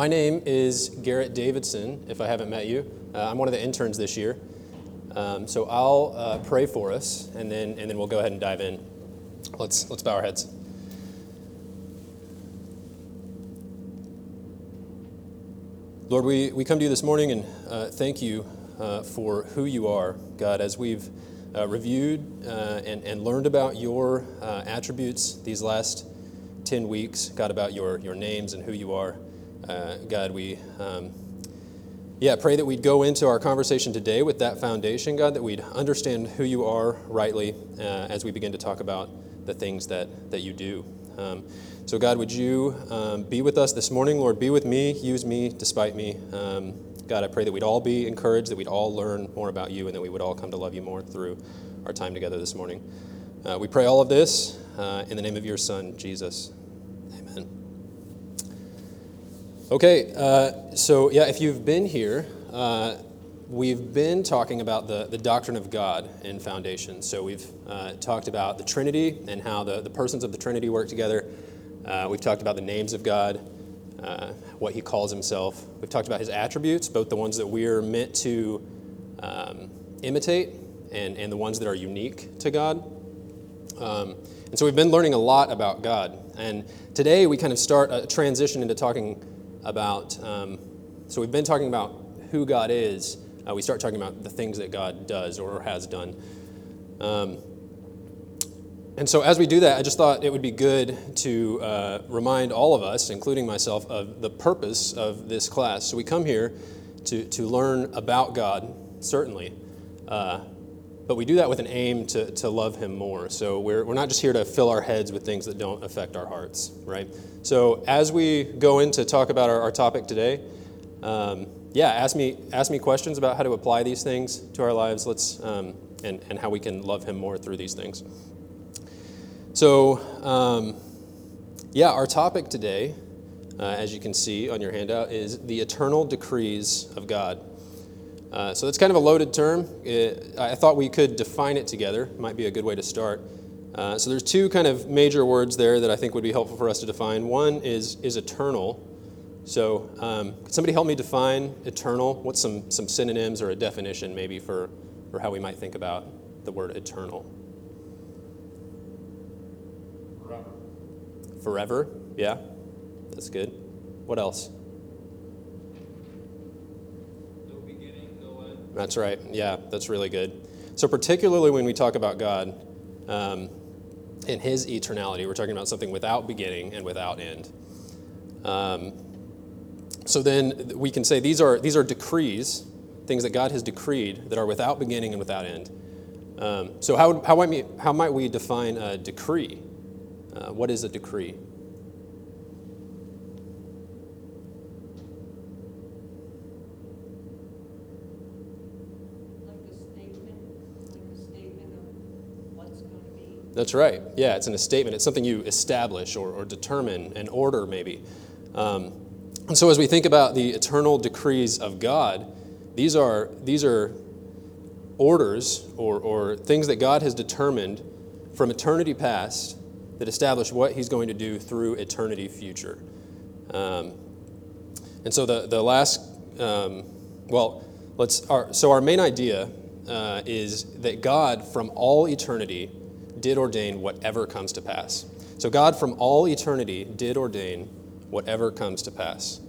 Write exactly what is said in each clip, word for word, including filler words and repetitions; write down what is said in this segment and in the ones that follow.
My name is Garrett Davidson, if I haven't met you. Uh, I'm one of the interns this year. Um, so I'll uh, pray for us, and then and then we'll go ahead and dive in. Let's, let's bow our heads. Lord, we, we come to you this morning and uh, thank you uh, for who you are, God, as we've uh, reviewed uh, and, and learned about your uh, attributes these last ten weeks, God, about your, your names and who you are. Uh, God, we um, yeah pray that we'd go into our conversation today with that foundation, God, that we'd understand who you are rightly uh, as we begin to talk about the things that, that you do. Um, so, God, would you um, be with us this morning? Lord, be with me, use me, despite me. Um, God, I pray that we'd all be encouraged, that we'd all learn more about you, and that we would all come to love you more through our time together this morning. Uh, we pray all of this uh, in the name of your Son, Jesus. Amen. Okay, uh, so, yeah, if you've been here, uh, we've been talking about the, the doctrine of God in Foundations. So we've uh, talked about the Trinity and how the, the persons of the Trinity work together. Uh, we've talked about the names of God, uh, what he calls himself. We've talked about his attributes, both the ones that we're meant to um, imitate and, and the ones that are unique to God. Um, and so we've been learning a lot about God. And today we kind of start a transition into talking about, um, so we've been talking about who God is. Uh, we start talking about the things that God does or has done. Um, and so as we do that, I just thought it would be good to uh, remind all of us, including myself, of the purpose of this class. So we come here to, to learn about God, certainly, uh, but we do that with an aim to, to love him more. So we're, we're not just here to fill our heads with things that don't affect our hearts, right? So as we go in to talk about our, our topic today, um, Yeah, ask me ask me questions about how to apply these things to our lives. Let's um, and and how we can love him more through these things. So, um, yeah, our topic today, uh, as you can see on your handout, is the eternal decrees of God. Uh, so that's kind of a loaded term. It, I thought we could define it together. Might be a good way to start. Uh, so there's two kind of major words there that I think would be helpful for us to define. One is is eternal. So um, could somebody help me define eternal? What's some, some synonyms or a definition maybe for, for how we might think about the word eternal? Forever. Forever, yeah. That's good. What else? No beginning, no end. That's right. Yeah, that's really good. So particularly when we talk about God um, and his eternality, we're talking about something without beginning and without end. Um So then we can say these are these are decrees, things that God has decreed that are without beginning and without end. Um, so how would, how might we, how might we define a decree? Uh, what is a decree? Like a statement, like a statement of what's going to be. That's right. Yeah, it's in a statement. It's something you establish or, or determine, an order maybe. Um, And so as we think about the eternal decrees of God, these are these are orders or, or things that God has determined from eternity past that establish what he's going to do through eternity future. Um, and so the, the last, um, well, let's. Our, so our main idea uh, is that God from all eternity did ordain whatever comes to pass. So God from all eternity did ordain whatever comes to pass.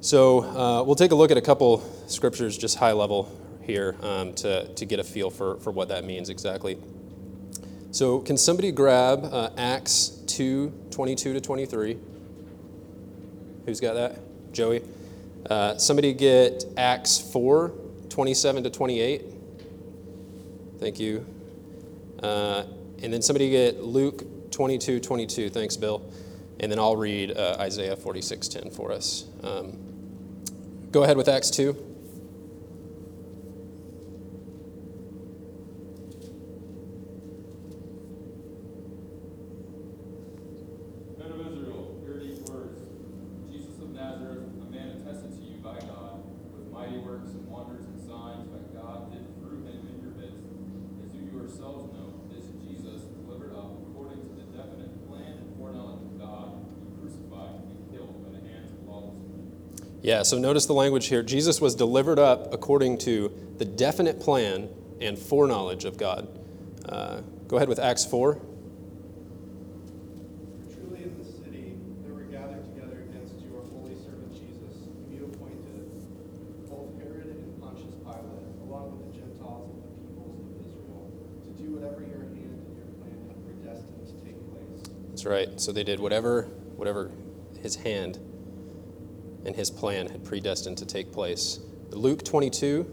So uh, we'll take a look at a couple scriptures, just high level here, um, to, to get a feel for, for what that means exactly. So can somebody grab uh, Acts two, twenty-two to twenty-three? Who's got that? Joey? Uh, somebody get Acts four, twenty-seven to twenty-eight. Thank you. Uh, and then somebody get Luke twenty-two, twenty-two. Thanks, Bill. And then I'll read uh, Isaiah forty-six ten for us. Um, go ahead with Acts two. Men of Israel, hear these words. Jesus of Nazareth, a man attested to you by God, with mighty works and wonders and signs that God did through him in your midst, as you yourselves know. Delivered up according to the definite plan and foreknowledge of God, he crucified and killed by the hands of lawless Yeah, so notice the language here. Jesus was delivered up according to the definite plan and foreknowledge of God. Uh, go ahead with Acts four. Truly in the city they were gathered together against your holy servant Jesus, whom you appointed, both Herod and Pontius Pilate, along with the Gentiles and the peoples of Israel, to do whatever your hand and your plan had predestined to take place. That's right. So they did whatever, whatever his hand and his plan had predestined to take place. Luke twenty-two.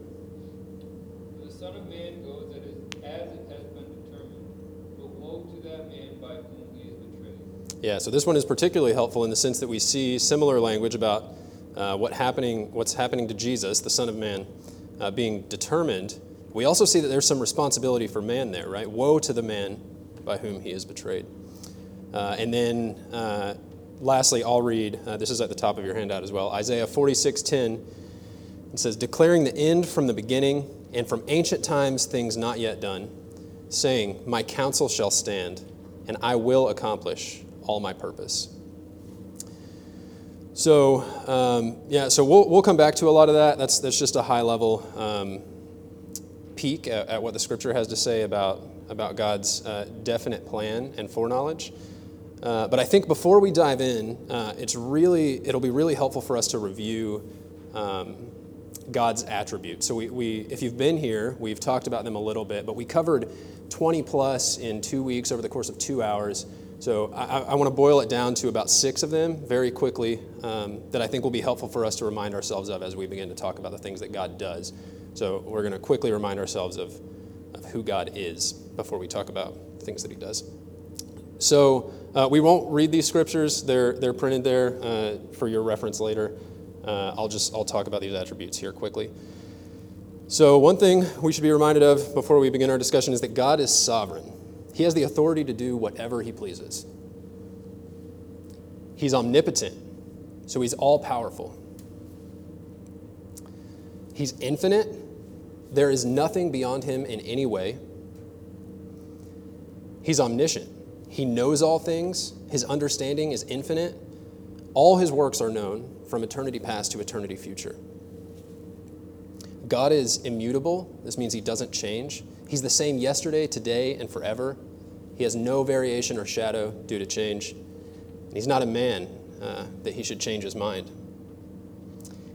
For the Son of Man goes as it has been determined, but woe to that man by whom he is betrayed. Yeah, so this one is particularly helpful in the sense that we see similar language about uh, what happening, what's happening to Jesus, the Son of Man, uh, being determined. We also see that there's some responsibility for man there, right? Woe to the man by whom he is betrayed. Uh, and then... Uh, Lastly, I'll read, uh, this is at the top of your handout as well, Isaiah forty-six ten. It says, declaring the end from the beginning and from ancient times things not yet done, saying, my counsel shall stand and I will accomplish all my purpose. So, um, yeah, so we'll we'll come back to a lot of that. That's, that's just a high-level um, peek at, at what the Scripture has to say about, about God's uh, definite plan and foreknowledge. Uh, but I think before we dive in, uh, it's really it'll be really helpful for us to review um, God's attributes. So we, we if you've been here, we've talked about them a little bit, but we covered twenty plus in two weeks over the course of two hours. So I, I want to boil it down to about six of them very quickly um, that I think will be helpful for us to remind ourselves of as we begin to talk about the things that God does. So we're going to quickly remind ourselves of, of who God is before we talk about things that he does. So uh, we won't read these scriptures; they're they're printed there uh, for your reference later. Uh, I'll just I'll talk about these attributes here quickly. So one thing we should be reminded of before we begin our discussion is that God is sovereign. He has the authority to do whatever he pleases. He's omnipotent, so he's all powerful. He's infinite; there is nothing beyond him in any way. He's omniscient. He knows all things. His understanding is infinite. All his works are known from eternity past to eternity future. God is immutable. This means he doesn't change. He's the same yesterday, today, and forever. He has no variation or shadow due to change. And he's not a man uh, that he should change his mind.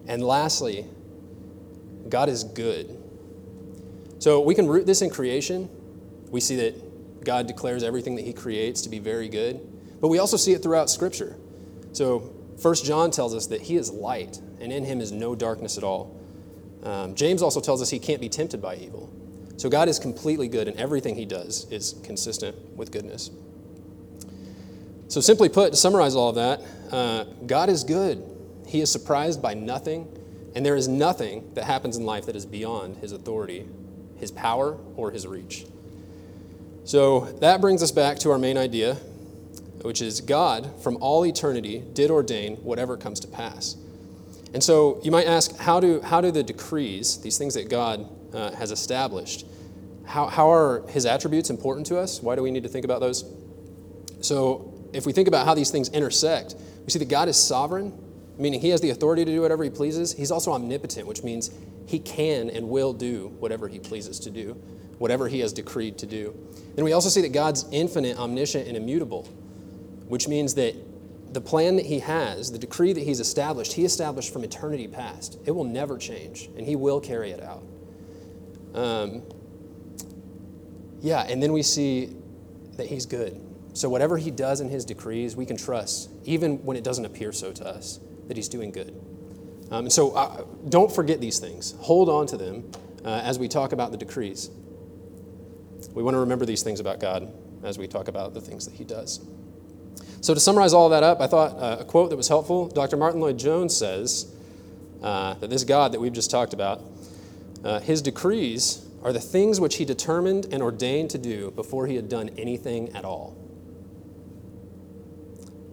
And lastly, God is good. So we can root this in creation. We see that God declares everything that he creates to be very good. But we also see it throughout Scripture. So First John tells us that he is light, and in him is no darkness at all. Um, James also tells us he can't be tempted by evil. So God is completely good, and everything he does is consistent with goodness. So simply put, to summarize all of that, uh, God is good. He is surprised by nothing, and there is nothing that happens in life that is beyond his authority, his power, or his reach. So that brings us back to our main idea, which is God, from all eternity, did ordain whatever comes to pass. And so you might ask, how do how do the decrees, these things that God uh, has established, how, how are his attributes important to us? Why do we need to think about those? So if we think about how these things intersect, we see that God is sovereign, meaning he has the authority to do whatever he pleases. He's also omnipotent, which means he can and will do whatever he pleases to do, whatever he has decreed to do. And we also see that God's infinite, omniscient, and immutable, which means that the plan that he has, the decree that he's established, he established from eternity past. It will never change, and he will carry it out. Um, yeah, and then we see that he's good. So whatever he does in his decrees, we can trust, even when it doesn't appear so to us, that he's doing good. Um, and so uh, don't forget these things. Hold on to them uh, as we talk about the decrees. We want to remember these things about God as we talk about the things that he does. So to summarize all that up, I thought uh, a quote that was helpful. Doctor Martin Lloyd-Jones says uh, that this God that we've just talked about, uh, his decrees are the things which he determined and ordained to do before he had done anything at all.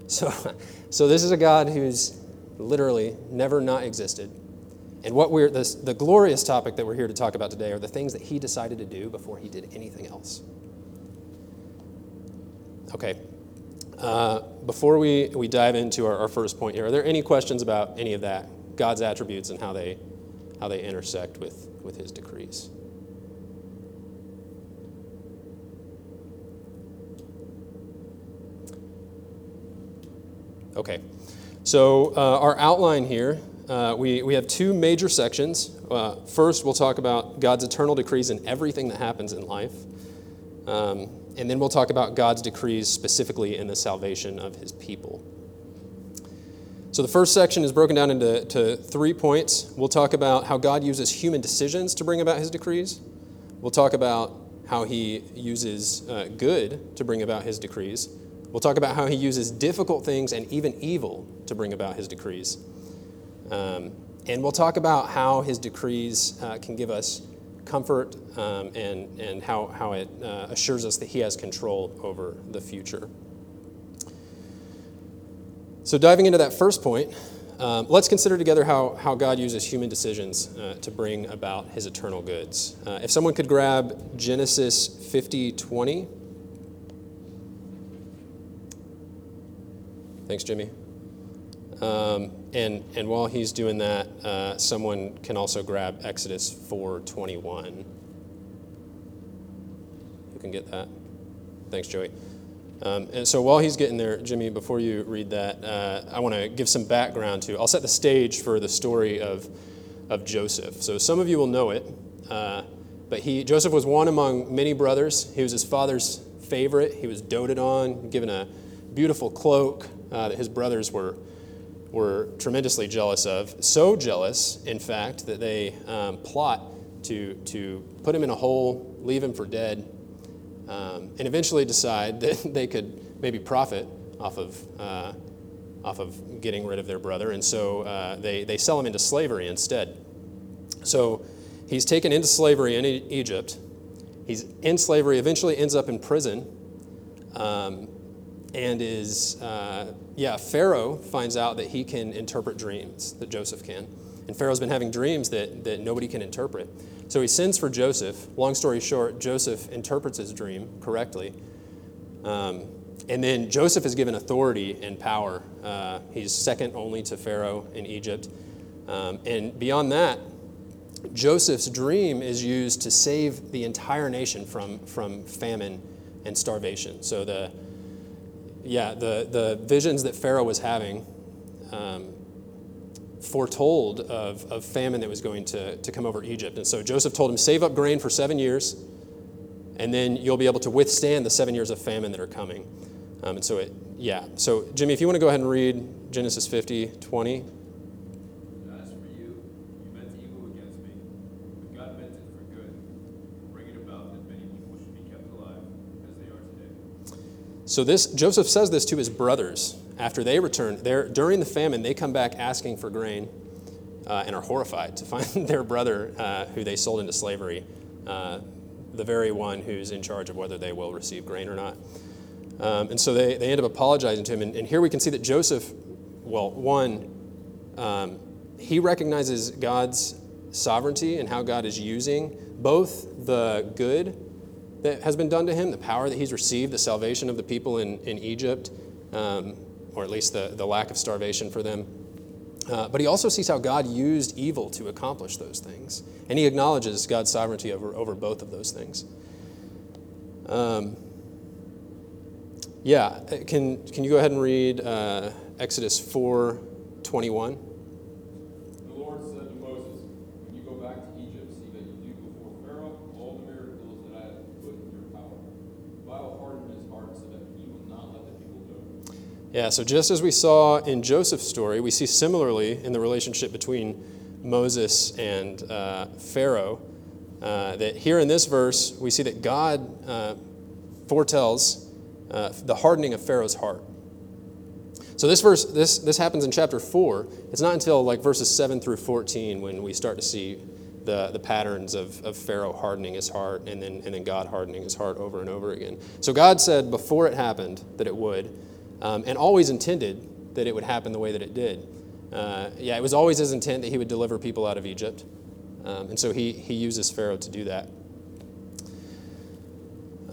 So, so this is a God who's literally never not existed. And what we're this, the glorious topic that we're here to talk about today are the things that he decided to do before he did anything else. Okay, uh, before we, we dive into our, our first point here, are there any questions about any of that God's attributes and how they how they intersect with, with his decrees. Okay, so uh, our outline here, uh, we, we have two major sections. Uh, first, we'll talk about God's eternal decrees and everything that happens in life. Um, and then we'll talk about God's decrees specifically in the salvation of his people. So the first section is broken down into to three points. We'll talk about how God uses human decisions to bring about his decrees. We'll talk about how he uses uh, good to bring about his decrees. We'll talk about how he uses difficult things and even evil to bring about his decrees. Um, and we'll talk about how his decrees uh, can give us comfort um, and, and how, how it uh, assures us that he has control over the future. So diving into that first point, um, let's consider together how, how God uses human decisions uh, to bring about his eternal goods. Uh, if someone could grab Genesis fifty twenty. Thanks, Jimmy. Um, and and while he's doing that, uh, someone can also grab Exodus four twenty-one. Who can get that? Thanks, Joey. Um, and so while he's getting there, Jimmy, before you read that, uh, I want to give some background to. I'll set the stage for the story of of Joseph. So some of you will know it, uh, but he Joseph was one among many brothers. He was his father's favorite. He was doted on, given a beautiful cloak uh, that his brothers were were tremendously jealous of. So jealous, in fact, that they um, plot to to put him in a hole, leave him for dead, um, and eventually decide that they could maybe profit off of uh, off of getting rid of their brother, and so uh, they they sell him into slavery instead. So he's taken into slavery in e- Egypt. He's in slavery. Eventually, ends up in prison. Um, And is, uh, yeah, Pharaoh finds out that he can interpret dreams, that Joseph can. And Pharaoh's been having dreams that, that nobody can interpret. So he sends for Joseph. Long story short, Joseph interprets his dream correctly. Um, and then Joseph is given authority and power. Uh, he's second only to Pharaoh in Egypt. Um, and beyond that, Joseph's dream is used to save the entire nation from, from famine and starvation. So the... Yeah, the, the visions that Pharaoh was having um, foretold of, of famine that was going to, to come over Egypt. And so Joseph told him, save up grain for seven years, and then you'll be able to withstand the seven years of famine that are coming. Um, and so, it, yeah. So, Jimmy, if you want to go ahead and read Genesis fifty twenty. So this Joseph says this to his brothers after they return. They're, during the famine, they come back asking for grain uh, and are horrified to find their brother uh, who they sold into slavery, uh, the very one who's in charge of whether they will receive grain or not. Um, and so they, they end up apologizing to him. And, and here we can see that Joseph, well, one, um, he recognizes God's sovereignty and how God is using both the good that has been done to him, the power that he's received, the salvation of the people in, in Egypt, um, or at least the, the lack of starvation for them. Uh, but he also sees how God used evil to accomplish those things. And he acknowledges God's sovereignty over, over both of those things. Um, yeah, can can you go ahead and read uh, Exodus four twenty-one? Yeah, so just as we saw in Joseph's story, we see similarly in the relationship between Moses and uh, Pharaoh, uh, that here in this verse, we see that God uh, foretells uh, the hardening of Pharaoh's heart. So this verse, this this happens in chapter four. It's not until like verses seven through fourteen when we start to see the, the patterns of, of Pharaoh hardening his heart and then, and then God hardening his heart over and over again. So God said before it happened that it would, Um, and always intended that it would happen the way that it did. Uh, yeah, it was always his intent that he would deliver people out of Egypt. Um, and so he, he uses Pharaoh to do that.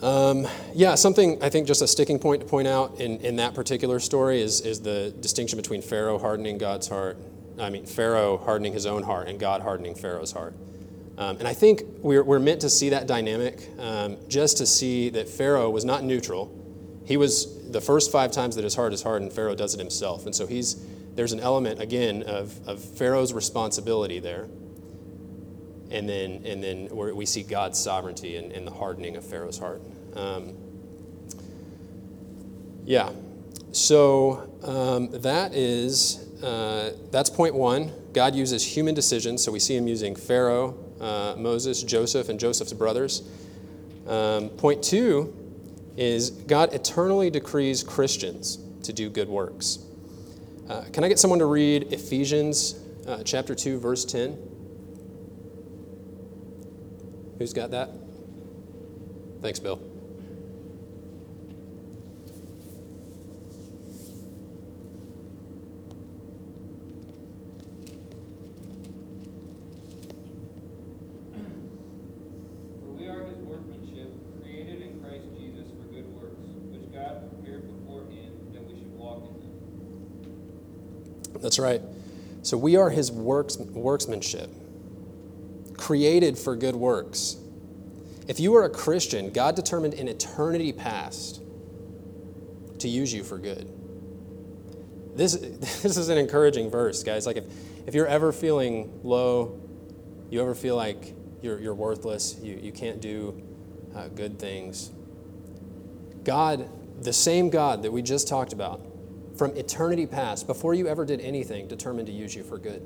Um, yeah, something I think just a sticking point to point out in, in that particular story is, is the distinction between Pharaoh hardening God's heart I mean, Pharaoh hardening his own heart and God hardening Pharaoh's heart. Um, and I think we're, we're meant to see that dynamic, um, just to see that Pharaoh was not neutral. He was the first five times that his heart is hardened, Pharaoh does it himself. And so he's there's an element, again, of, of Pharaoh's responsibility there. And then and then we're, we see God's sovereignty and, and the hardening of Pharaoh's heart. Um, yeah, so um, that is, uh, that's point one. God uses human decisions, so we see him using Pharaoh, Uh, Moses, Joseph, and Joseph's brothers. Um, point two is God eternally decrees Christians to do good works. Uh, can I get someone to read Ephesians uh, chapter two, verse ten? Who's got that? Thanks, Bill. That's right. So we are his works, worksmanship, created for good works. If you are a Christian, God determined in eternity past to use you for good. This, this is an encouraging verse, guys. Like if, if you're ever feeling low, you ever feel like you're, you're worthless, you, you can't do uh, good things, God, the same God that we just talked about, from eternity past, before you ever did anything, determined to use you for good.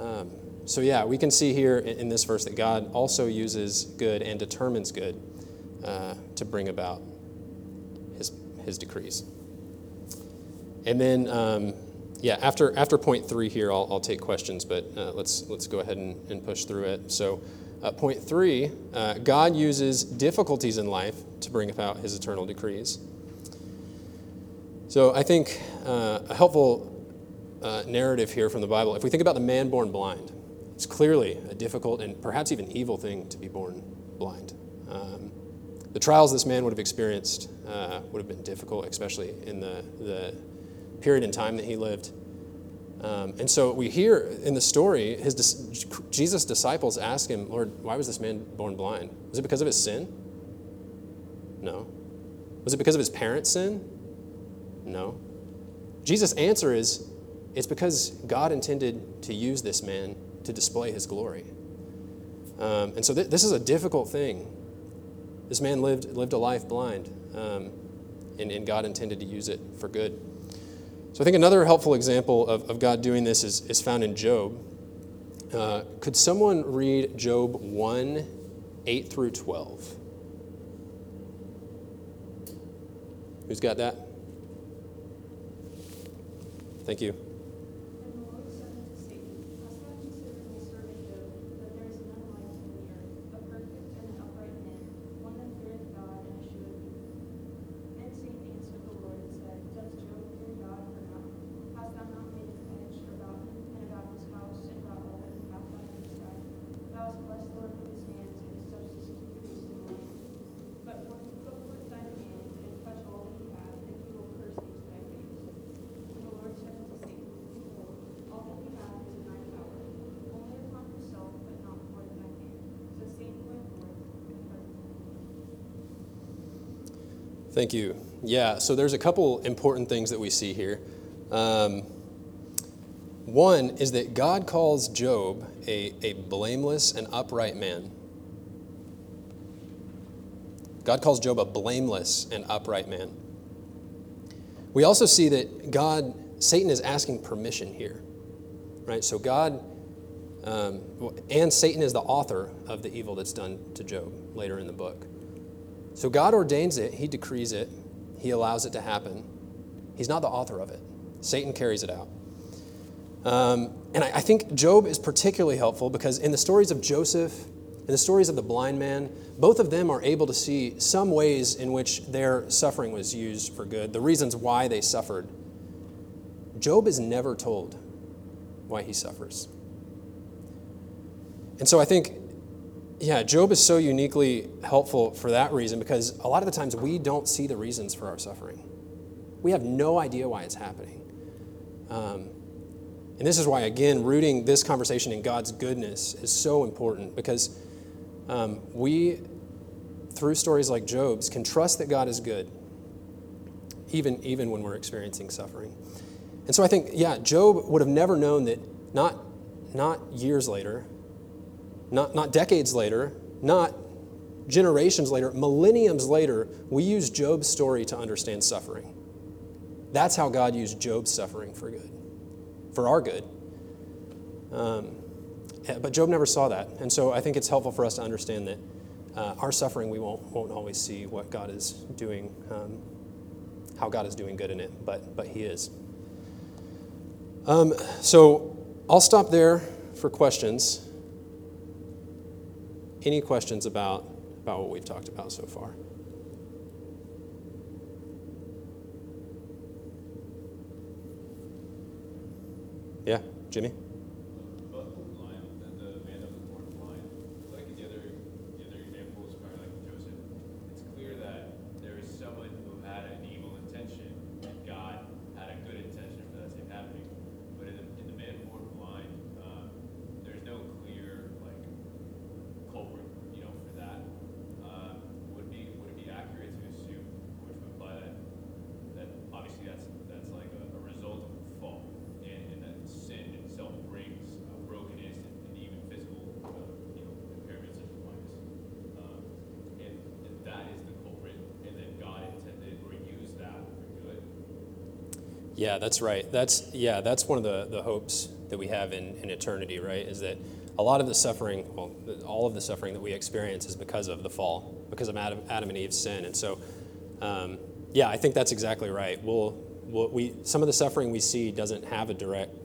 Um, so yeah, we can see here in, in this verse that God also uses good and determines good uh, to bring about his his decrees. And then, um, yeah, after after point three here, I'll, I'll take questions, but uh, let's let's go ahead and, and push through it. So uh, point three, uh, God uses difficulties in life to bring about his eternal decrees. So I think uh, a helpful uh, narrative here from the Bible, if we think about the man born blind, it's clearly a difficult and perhaps even evil thing to be born blind. Um, the trials this man would have experienced uh, would have been difficult, especially in the, the period in time that he lived. Um, and so we hear in the story, his dis- Jesus' disciples ask him, Lord, why was this man born blind? Was it because of his sin? No. Was it because of his parents' sin? No. Jesus' answer is, it's because God intended to use this man to display his glory. Um, and so th- this is a difficult thing. This man lived lived a life blind, um, and, and God intended to use it for good. So I think another helpful example of, of God doing this is, is found in Job. Uh, could someone read Job one, eight through twelve? Who's got that? Thank you. And the Lord said unto Satan, Hast thou considered my servant Job, that there is none like him in the earth, a perfect and an upright man, one that feareth God and escheweth evil? And Satan answered the Lord and said, Does Job fear God or not? Hast thou not made a pledge about him, and about his house, and about all that he hath done in his life? Thou hast blessed the Lord with his hands, and his substance is increased in the land. But put forth thine hand, and touch all that he hath, and he will curse thee to thy face. Thank you. Yeah, so there's a couple important things that we see here. Um, one is that God calls Job a, a blameless and upright man. God calls Job a blameless and upright man. We also see that God, Satan is asking permission here, right? So God um, and Satan is the author of the evil that's done to Job later in the book. So God ordains it, he decrees it, he allows it to happen. He's not the author of it. Satan carries it out. Um, and I, I think Job is particularly helpful because in the stories of Joseph, in the stories of the blind man, both of them are able to see some ways in which their suffering was used for good, the reasons why they suffered. Job is never told why he suffers. And so I think, yeah, Job is so uniquely helpful for that reason because a lot of the times we don't see the reasons for our suffering. We have no idea why it's happening. Um, And this is why, again, rooting this conversation in God's goodness is so important, because um, we, through stories like Job's, can trust that God is good, even, even when we're experiencing suffering. And so I think, yeah, Job would have never known that not, not years later, not, not decades later, not generations later, millenniums later, we use Job's story to understand suffering. That's how God used Job's suffering for good, for our good. Um, but Job never saw that. And so I think it's helpful for us to understand that uh, our suffering, we won't, won't always see what God is doing, um, how God is doing good in it, but, but he is. Um, so I'll stop there for questions. Any questions about, about what we've talked about so far? Yeah, Jimmy? Yeah, that's right. That's yeah, that's one of the, the hopes that we have in, in eternity, right? Is that a lot of the suffering, well, all of the suffering that we experience is because of the fall, because of Adam, Adam and Eve's sin. And so, um, yeah, I think that's exactly right. We'll, we'll, we some of the suffering we see doesn't have a direct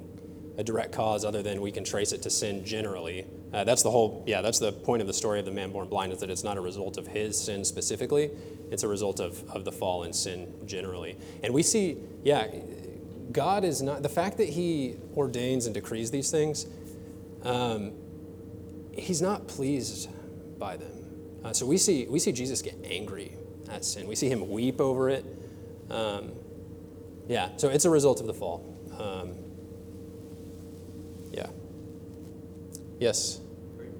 a direct cause other than we can trace it to sin generally. Uh, that's the whole, yeah, that's the point of the story of the man born blind, is that it's not a result of his sin specifically. It's a result of, of the fall and sin generally. And we see, yeah, God is not, the fact that he ordains and decrees these things, um, he's not pleased by them. Uh, so we see we see Jesus get angry at sin. We see him weep over it. Um, yeah, so it's a result of the fall. Um, yeah. Yes?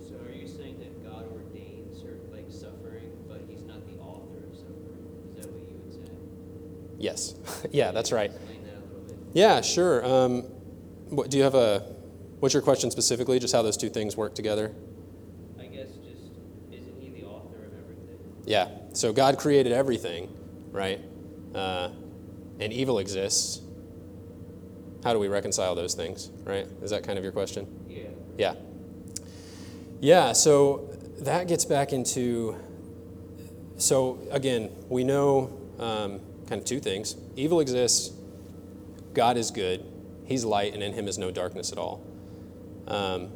So are you saying that God ordains or like suffering, but he's not the author of suffering? Is that what you would say? Yes. Yeah, that's right. Yeah, sure. Um, what, do you have a, what's your question specifically, just how those two things work together? I guess just, isn't he the author of everything? Yeah, so God created everything, right? Uh, and evil exists. How do we reconcile those things, right? Is that kind of your question? Yeah. Yeah. Yeah, so that gets back into, so again, we know um, kind of two things. Evil exists. God is good, he's light, and in him is no darkness at all. Um,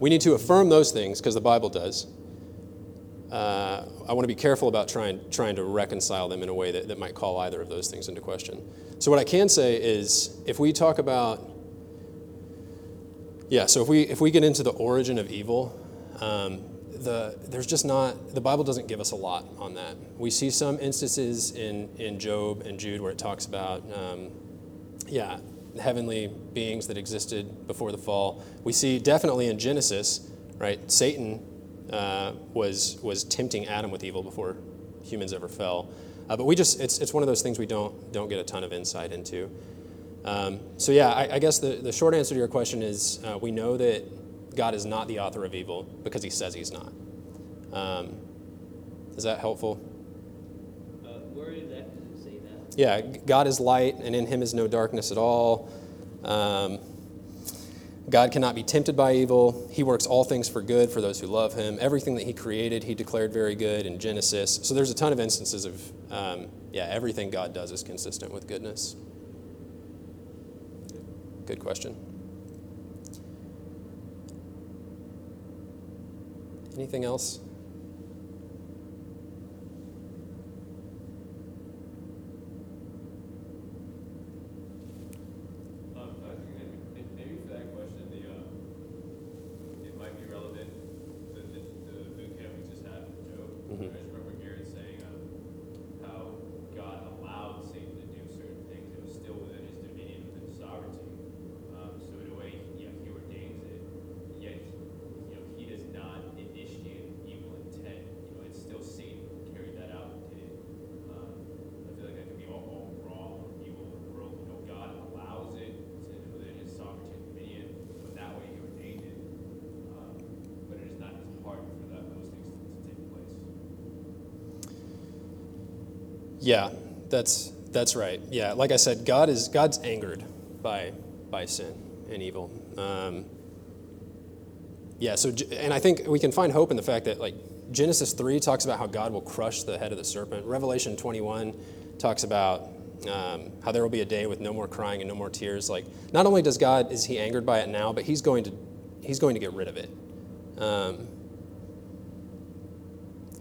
we need to affirm those things because the Bible does. Uh, I want to be careful about trying trying to reconcile them in a way that, that might call either of those things into question. So what I can say is, if we talk about, yeah, so if we if we get into the origin of evil, um, the there's just not, the Bible doesn't give us a lot on that. We see some instances in, in Job and Jude where it talks about, um, yeah, heavenly beings that existed before the fall. We see definitely in Genesis, right, Satan uh, was was tempting Adam with evil before humans ever fell. Uh, but we just, it's it's one of those things we don't don't get a ton of insight into. Um, so yeah, I, I guess the, the short answer to your question is uh, we know that God is not the author of evil because he says he's not. Um, is that helpful? Uh, where did that Yeah, God is light, and in him is no darkness at all. Um, God cannot be tempted by evil. He works all things for good for those who love him. Everything that he created, he declared very good in Genesis. So there's a ton of instances of, um, yeah, everything God does is consistent with goodness. Good question. Anything else? Within his dominion, within his sovereignty. Um, so in a way, Yeah, that's that's right. Yeah, like I said, God is God's angered by by sin and evil. Um, yeah. So, and I think we can find hope in the fact that like Genesis three talks about how God will crush the head of the serpent. Revelation twenty-one talks about um, how there will be a day with no more crying and no more tears. Like, not only does God is He angered by it now, but He's going to He's going to get rid of it. Um,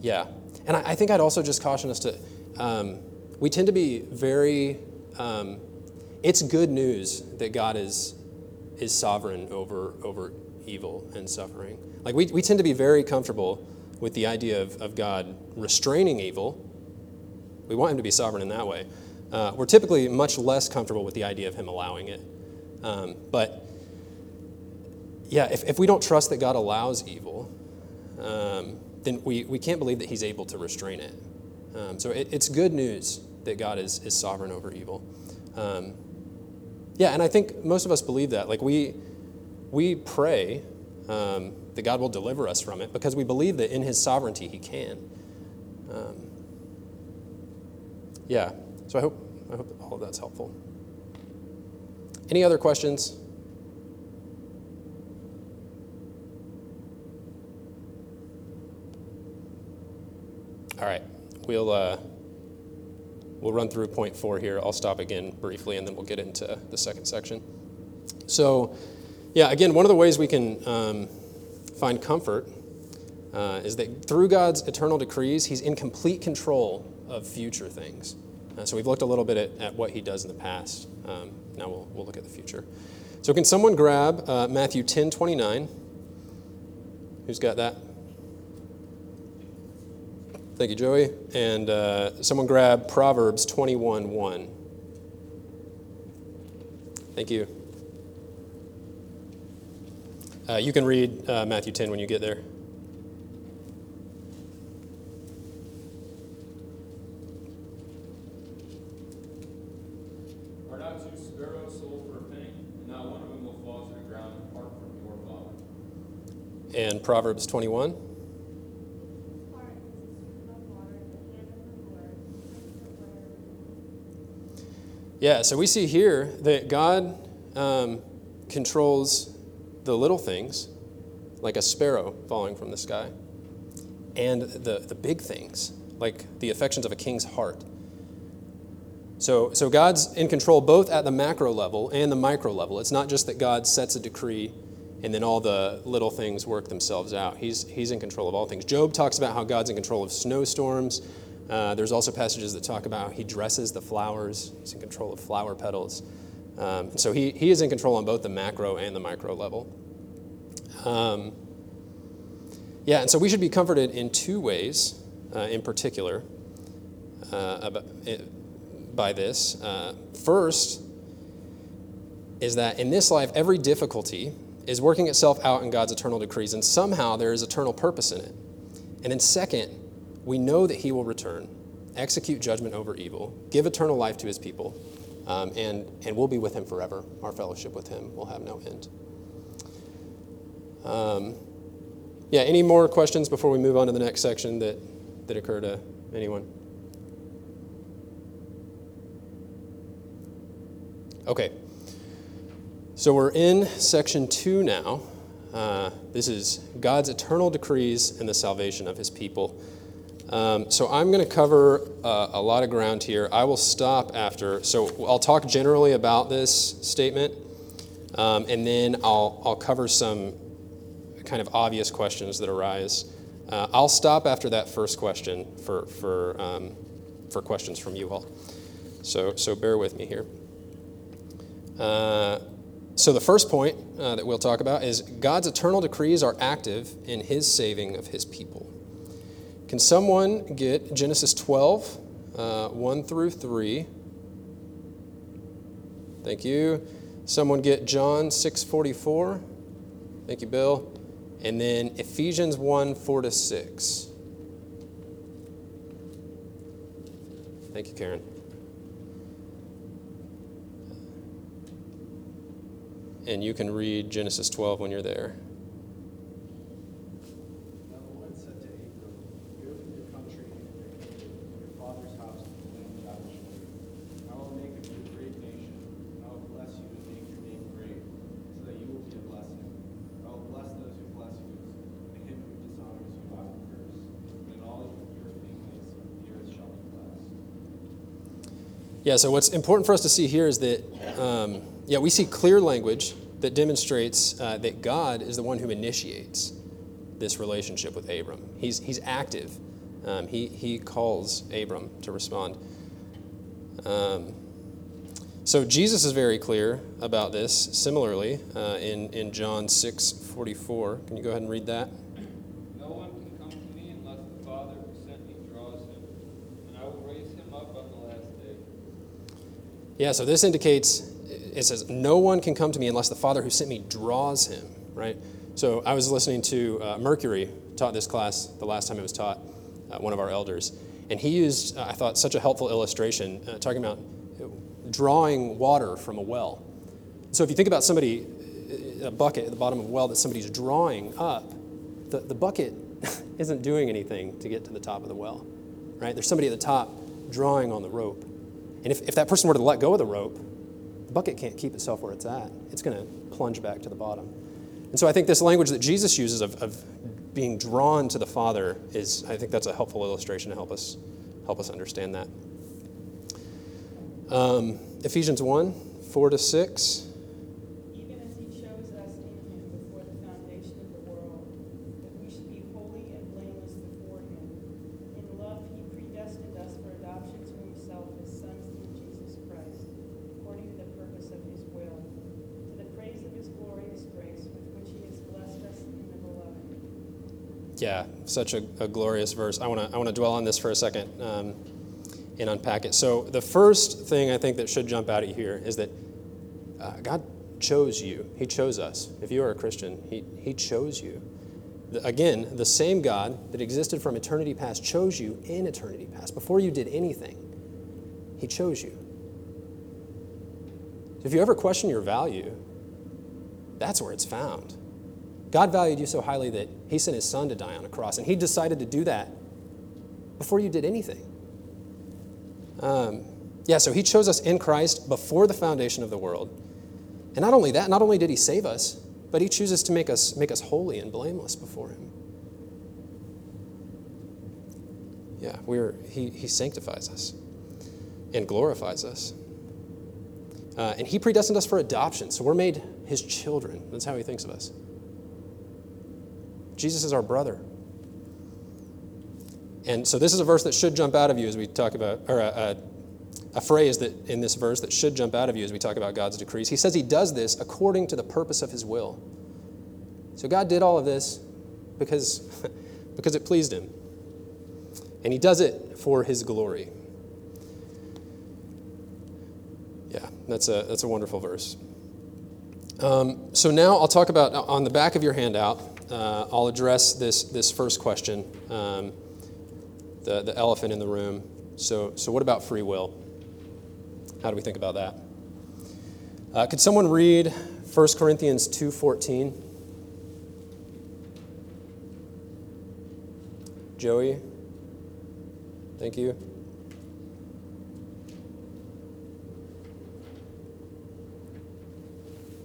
yeah. And I, I think I'd also just caution us to, um, we tend to be very, um, it's good news that God is is sovereign over over evil and suffering. Like we, we tend to be very comfortable with the idea of, of God restraining evil. We want Him to be sovereign in that way. Uh, we're typically much less comfortable with the idea of Him allowing it. Um, but yeah, if, if we don't trust that God allows evil, um, then we, we can't believe that He's able to restrain it. Um, so it, it's good news that God is, is sovereign over evil. Um, yeah, and I think most of us believe that. Like we we pray um, that God will deliver us from it because we believe that in His sovereignty He can. Um, yeah, so I hope I hope all of that's helpful. Any other questions? All right, we'll uh, we'll run through point four here. I'll stop again briefly, and then we'll get into the second section. So, yeah, again, one of the ways we can um, find comfort uh, is that through God's eternal decrees, He's in complete control of future things. Uh, so we've looked a little bit at, at what He does in the past. Um, now we'll we'll look at the future. So can someone grab uh, Matthew ten twenty-nine? Who's got that? Thank you, Joey. And uh, someone grab Proverbs twenty-one one. Thank you. Uh, you can read uh, Matthew ten when you get there. Are not two sparrows sold for a penny, and not one of them will fall to the ground apart from your Father? And Proverbs twenty-one. Yeah, so we see here that God um, controls the little things, like a sparrow falling from the sky, and the, the big things, like the affections of a king's heart. So, so God's in control both at the macro level and the micro level. It's not just that God sets a decree and then all the little things work themselves out. He's, he's in control of all things. Job talks about how God's in control of snowstorms. Uh, there's also passages that talk about how He dresses the flowers. He's in control of flower petals. Um, and so he, he is in control on both the macro and the micro level. Um, yeah, and so we should be comforted in two ways uh, in particular uh, about, it, by this. Uh, first is that in this life, every difficulty is working itself out in God's eternal decrees, and somehow there is eternal purpose in it. And then second, we know that He will return, execute judgment over evil, give eternal life to His people, um, and, and we'll be with Him forever. Our fellowship with Him will have no end. Um, yeah, any more questions before we move on to the next section that, that occur to anyone? Okay. So we're in section two now. Uh, this is God's eternal decrees and the salvation of His people. Um, so I'm going to cover uh, a lot of ground here. I will stop after. So I'll talk generally about this statement, um, and then I'll I'll cover some kind of obvious questions that arise. Uh, I'll stop after that first question for for um, for questions from you all. So so bear with me here. Uh, so the first point uh, that we'll talk about is God's eternal decrees are active in His saving of His people. Can someone get Genesis twelve, uh, one through three? Thank you. Someone get John six forty-four. Thank you, Bill. And then Ephesians one, four to six. Thank you, Karen. And you can read Genesis twelve when you're there. Yeah, so what's important for us to see here is that, um, yeah, we see clear language that demonstrates uh, that God is the one who initiates this relationship with Abram. He's he's active. Um, he, he calls Abram to respond. Um, so Jesus is very clear about this, similarly, uh, in, in John six forty-four. Can you go ahead and read that? No one can come to me unless the Father who sent me draws him, and I will raise him up on the last day. Yeah, so this indicates, it says, no one can come to me unless the Father who sent me draws him, right? So I was listening to uh, Mercury taught this class the last time it was taught, uh, one of our elders, and he used, uh, I thought, such a helpful illustration, uh, talking about drawing water from a well. So if you think about somebody, a bucket at the bottom of a well that somebody's drawing up, the, the bucket isn't doing anything to get to the top of the well, right? There's somebody at the top drawing on the rope. And if, if that person were to let go of the rope, the bucket can't keep itself where it's at. It's going to plunge back to the bottom. And so I think this language that Jesus uses of, of being drawn to the Father is, I think that's a helpful illustration to help us help us understand that. Um, Ephesians one, four to six. Even as he chose us in him before the foundation of the world, that we should be holy and blameless before him. In love he predestined us for adoption to himself as sons through Jesus Christ, according to the purpose of his will, to the praise of his glorious grace, with which he has blessed us in the beloved. Yeah, such a, a glorious verse. I want to I want to dwell on this for a second um, and unpack it. So the first thing I think that should jump out at you here is that uh, God chose you. He chose us. If you are a Christian, he, he chose you. The, again, the same God that existed from eternity past chose you in eternity past. Before you did anything, he chose you. So if you ever question your value, that's where it's found. God valued you so highly that he sent his son to die on a cross, and he decided to do that before you did anything. Um, yeah, so he chose us in Christ before the foundation of the world. And not only that, not only did he save us, but he chooses to make us make us holy and blameless before him. Yeah, we're he, he sanctifies us and glorifies us. Uh, and he predestined us for adoption, so we're made his children. That's how he thinks of us. Jesus is our brother. And so this is a verse that should jump out of you as we talk about, or a, a, a phrase that in this verse that should jump out of you as we talk about God's decrees. He says he does this according to the purpose of his will. So God did all of this because, because it pleased him. And he does it for his glory. Yeah, that's a, that's a wonderful verse. Um, so now I'll talk about, on the back of your handout, uh, I'll address this this first question. Um The, the elephant in the room. So, so what about free will? How do we think about that? Uh, could someone read First Corinthians two fourteen? Joey? Thank you.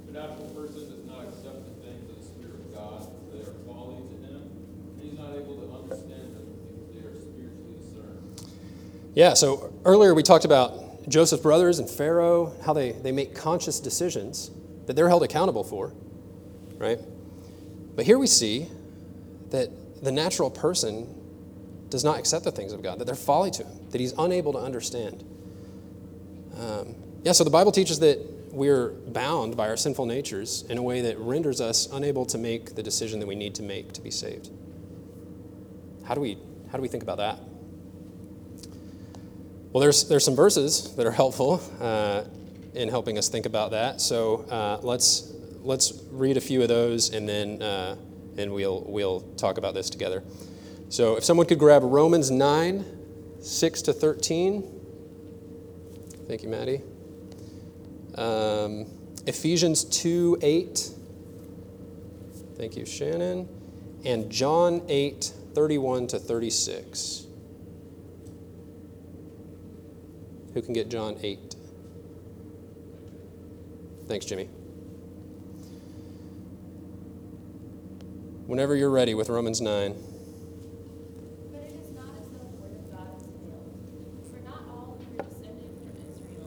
The natural person does not accept the things of the Spirit of God, for they are folly to him, and he's not able to understand them. Yeah, so earlier we talked about Joseph's brothers and Pharaoh, how they, they make conscious decisions that they're held accountable for, right? But here we see that the natural person does not accept the things of God, that they're folly to him, that he's unable to understand. Um, yeah, so the Bible teaches that we're bound by our sinful natures in a way that renders us unable to make the decision that we need to make to be saved. How do we, how do we think about that? Well, there's there's some verses that are helpful uh, in helping us think about that. So uh, let's let's read a few of those, and then uh, and we'll we'll talk about this together. So if someone could grab Romans nine, six to thirteen. Thank you, Maddie. Um, Ephesians two, eight. Thank you, Shannon. And John eight, thirty-one to thirty-six. Who can get John eight? Thanks, Jimmy. Whenever you're ready with Romans nine. But it is not as though the word of God is veiled. For not all who are descended from Israel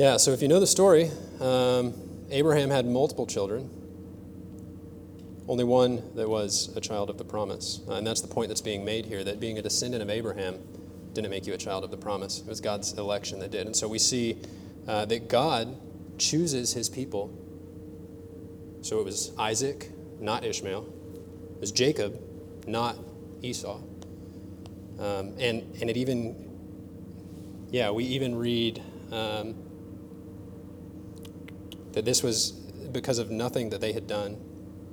Yeah, so if you know the story, um, Abraham had multiple children, only one that was a child of the promise. And that's the point that's being made here, that being a descendant of Abraham didn't make you a child of the promise. It was God's election that did. And so we see uh, that God chooses his people. So it was Isaac, not Ishmael. It was Jacob, not Esau. Um, and, and it even, yeah, we even read um, that this was because of nothing that they had done,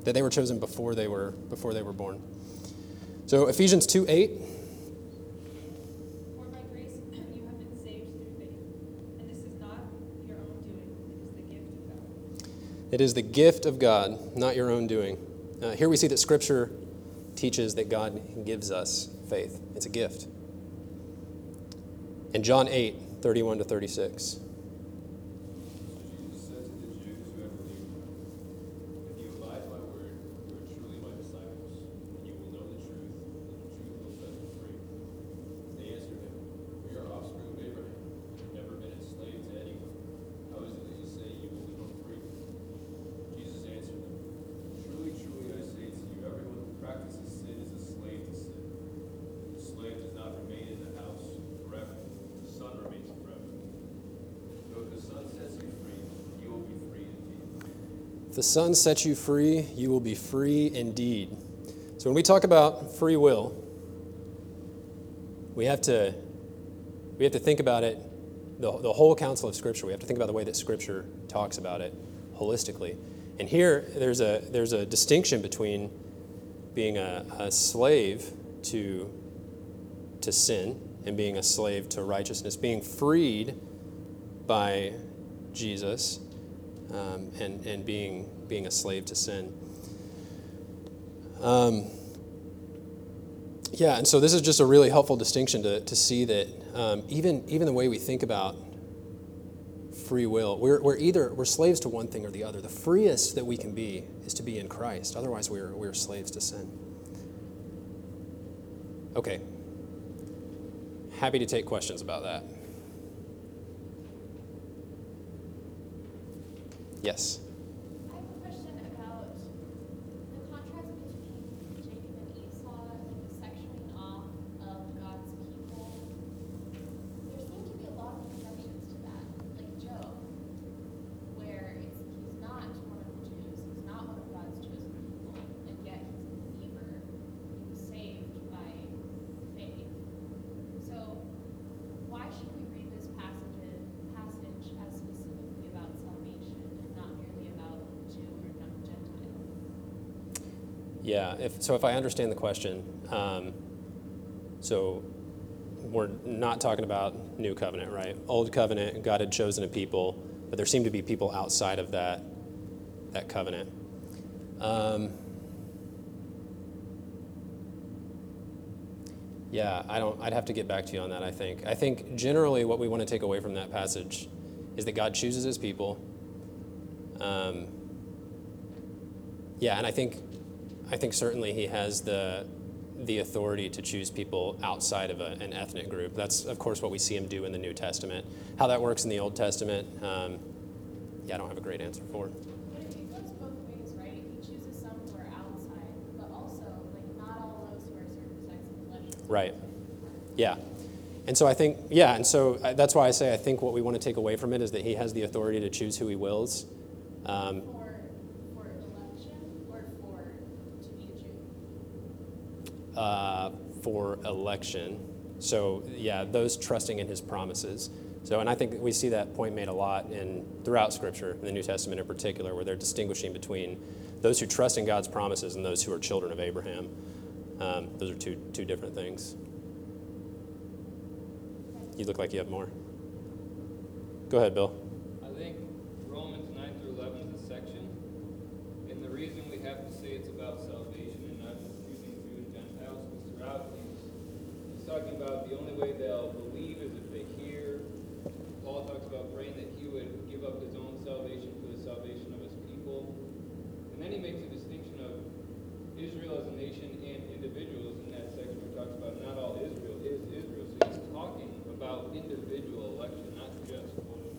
that they were chosen before they were before they were born. So Ephesians two eight. For by grace you have been saved through faith, and this is not your own doing; it is the gift of God. It is the gift of God, not your own doing. Uh, here we see that Scripture teaches that God gives us faith. It's a gift. And John eight, thirty-one to thirty-six. Jesus says to the Jews who have believed him, if you abide my word, you are truly my disciples, and you will know the truth, and the truth will set you free. They answered him, we are offspring of Abraham, and have never been enslaved to anyone. How is it that you say you will become free? Jesus answered them, truly, truly, I say to you, everyone who practices sin is a slave to sin. The slave does not remain in the house forever. If the Son sets you free, you will be free indeed. So when we talk about free will, we have to we have to think about it, the, the whole counsel of Scripture. We have to think about the way that Scripture talks about it holistically. And here there's a there's a distinction between being a, a slave to to sin and being a slave to righteousness, being freed by Jesus, um, and and being being a slave to sin. Um, yeah, and so this is just a really helpful distinction to to see that um, even even the way we think about free will, we're we're either we're slaves to one thing or the other. The freest that we can be is to be in Christ. Otherwise, we're we're slaves to sin. Okay. Happy to take questions about that. Yes? I have a question about the contrast between Jacob and Esau and the sectioning off of God's people. There seem to be a lot of exceptions to that, like Job, where it's, he's not one of the Jews, he's not one of God's chosen people, and yet he's a believer, he was saved by faith. So why should we read this passage, passage as specifically about salvation and not merely about Jew or non-Gentile? Yeah, if, so if I understand the question, um, so we're not talking about New Covenant, right? Old Covenant, God had chosen a people, but there seemed to be people outside of that, that covenant. Um, Yeah, I don't, I'd have to get back to you on that, I think. I think generally what we want to take away from that passage is that God chooses his people. Um, yeah, and I think I think certainly he has the the authority to choose people outside of a, an ethnic group. That's, of course, what we see him do in the New Testament. How that works in the Old Testament, um, yeah, I don't have a great answer for it. Right. Yeah. And so I think, yeah, and so that's why I say I think what we want to take away from it is that he has the authority to choose who he wills. Um, for, for election or for to be a Jew? Uh, for election. So, yeah, those trusting in his promises. So, and I think we see that point made a lot in throughout Scripture, in the New Testament in particular, where they're distinguishing between those who trust in God's promises and those who are children of Abraham. Um, those are two two different things. You look like you have more. Go ahead, Bill. I think Romans nine through eleven is a section, and the reason we have to say it's about salvation and not just choosing Jews and Gentiles is throughout these. He's talking about the only way they'll believe is if they hear. Paul talks about praying that he would give up his own salvation for the salvation of his people. And then he makes a distinction of Israel as a nation and individuals in that section where it talks about not all Israel is Israel. So he's talking about individual election, not just voting.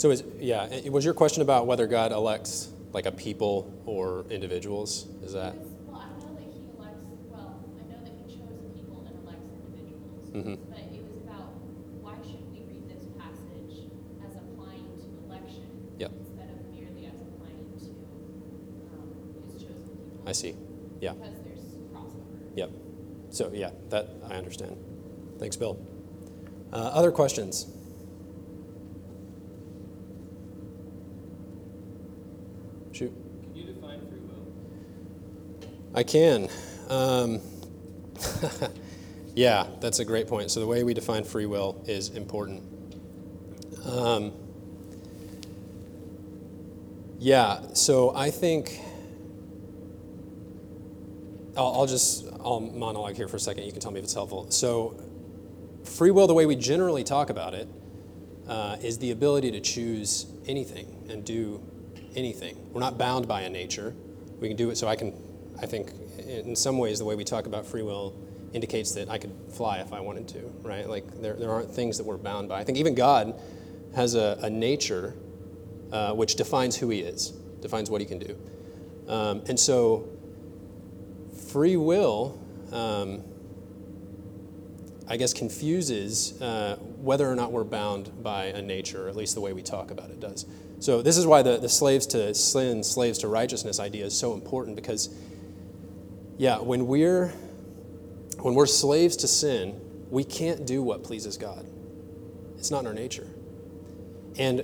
So is, yeah, was your question about whether God elects like a people or individuals? Is that? Because, well, I know that he elects, well, I know that he chose people and elects individuals. Mm-hmm. But it was about why should we read this passage as applying to election yep. instead of merely as applying to um, his chosen people. I see. Yeah. Because there's crossover. Yep. So, yeah, that I understand. Thanks, Bill. Uh, other questions? Shoot. Can you define free will? I can. Um, yeah, that's a great point. So the way we define free will is important. Um, yeah, so I think... I'll, I'll just... I'll monologue here for a second. You can tell me if it's helpful. So free will, the way we generally talk about it, uh, is the ability to choose anything and do anything. We're not bound by a nature. We can do it. So I can, I think in some ways the way we talk about free will indicates that I could fly if I wanted to, right? Like there, there aren't things that we're bound by. I think even God has a, a nature uh, which defines who he is, defines what he can do. Um, and so... Free will, um, I guess, confuses uh, whether or not we're bound by a nature, or at least the way we talk about it does. So this is why the, the slaves to sin, slaves to righteousness idea is so important because, yeah, when we're when we're slaves to sin, we can't do what pleases God. It's not in our nature. And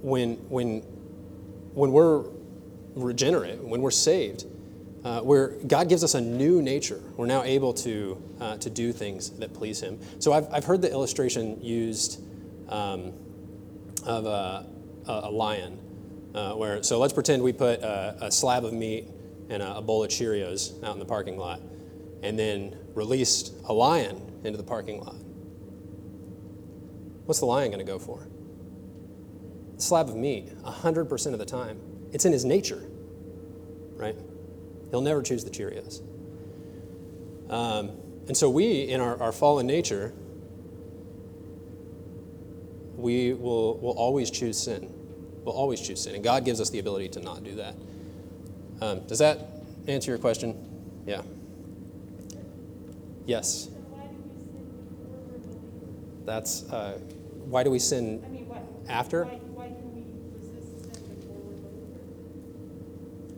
when when when we're regenerate, when we're saved. Uh, where God gives us a new nature. We're now able to uh, to do things that please him. So I've I've heard the illustration used um, of a, a lion, uh, where so let's pretend we put a, a slab of meat and a, a bowl of Cheerios out in the parking lot, and then released a lion into the parking lot. What's the lion going to go for? A slab of meat, one hundred percent of the time. It's in his nature, right? He'll never choose the Cheerios. Um, and so we, in our, our fallen nature, we will will always choose sin. We'll always choose sin. And God gives us the ability to not do that. Um, does that answer your question? Yeah. Yes. So why do we sin before we're That's, uh, why do we sin I mean, why, after? Why?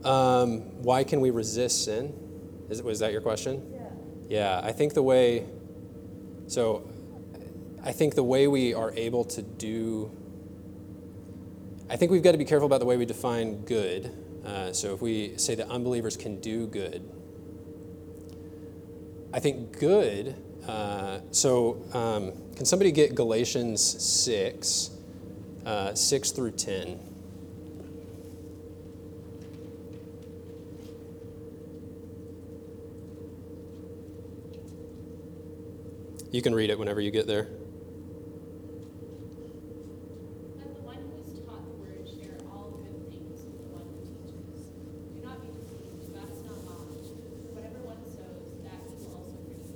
Um, why can we resist sin? Is it, was that your question? Yeah. Yeah. I think the way, so I think the way we are able to do, I think we've got to be careful about the way we define good. Uh, so if we say that unbelievers can do good, I think good, uh, so um, can somebody get Galatians six, uh, six through ten? You can read it whenever you get there. Let the one who is taught the word share all good things with the one who teaches. Do not be deceived, God is not mocked. Whatever one sows, that he will also reap.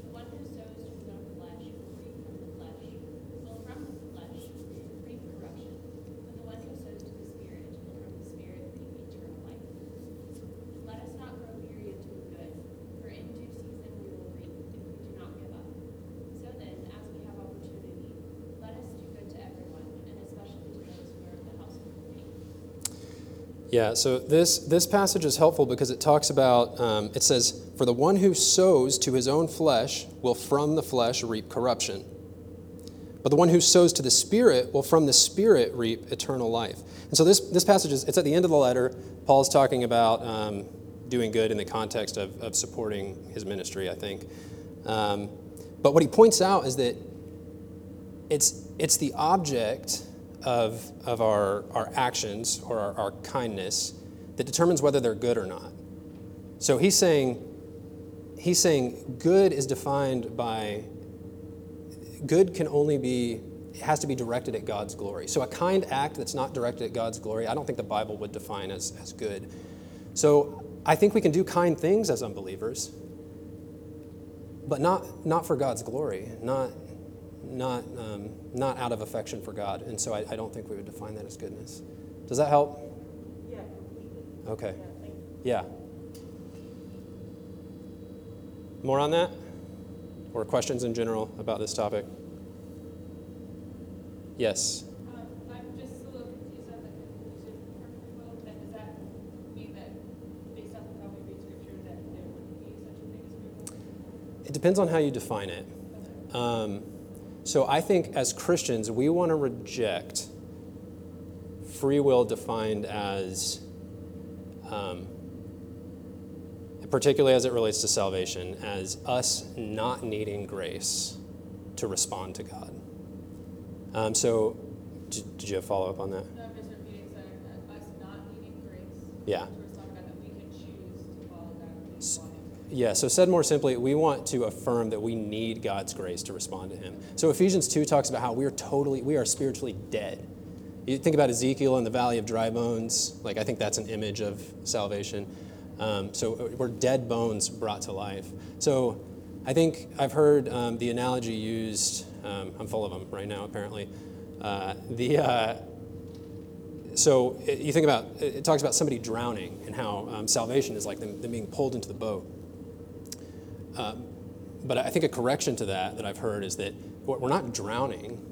The one who sows to his own flesh will reap from the flesh, while from the flesh will reap corruption. But the one who sows to the Spirit will from the Spirit reap eternal life. Let us not grow weary of doing good, for in due season we will reap. Yeah, so this, this passage is helpful because it talks about, um, it says, for the one who sows to his own flesh will from the flesh reap corruption. But the one who sows to the Spirit will from the Spirit reap eternal life. And so this, this passage, is it's at the end of the letter. Paul's talking about um, doing good in the context of, of supporting his ministry, I think. Um, but what he points out is that it's it's the object... of of our, our actions or our, our kindness that determines whether they're good or not. So he's saying he's saying good is defined by good can only be it has to be directed at God's glory. So a kind act that's not directed at God's glory, I don't think the Bible would define as, as good. So I think we can do kind things as unbelievers, but not not for God's glory, not not um, not out of affection for God. And so I, I don't think we would define that as goodness. Does that help? Yeah, completely. Okay. Yeah. More on that? Or questions in general about this topic? Yes. Um, I'm just a little confused on the conclusion from the and does that mean that based on how we read Scripture that there wouldn't be such a thing as goodness? It depends on how you define it. Okay. Um, so I think as Christians, we want to reject free will defined as, um, particularly as it relates to salvation, as us not needing grace to respond to God. Um, so, did, did you have follow-up on that? No, I'm just repeating that, that us not needing grace yeah. to respond to God, that we can choose to follow God when we want Him. Yeah, so said more simply, we want to affirm that we need God's grace to respond to Him. So Ephesians two talks about how we are totally, we are spiritually dead. You think about Ezekiel in the Valley of Dry Bones. Like, I think that's an image of salvation. Um, so we're dead bones brought to life. So I think I've heard um, the analogy used. Um, I'm full of them right now, apparently. Uh, the uh, so it, you think about it, it talks about somebody drowning and how um, salvation is like them, them being pulled into the boat. Uh, but I think a correction to that that I've heard is that we're not drowning.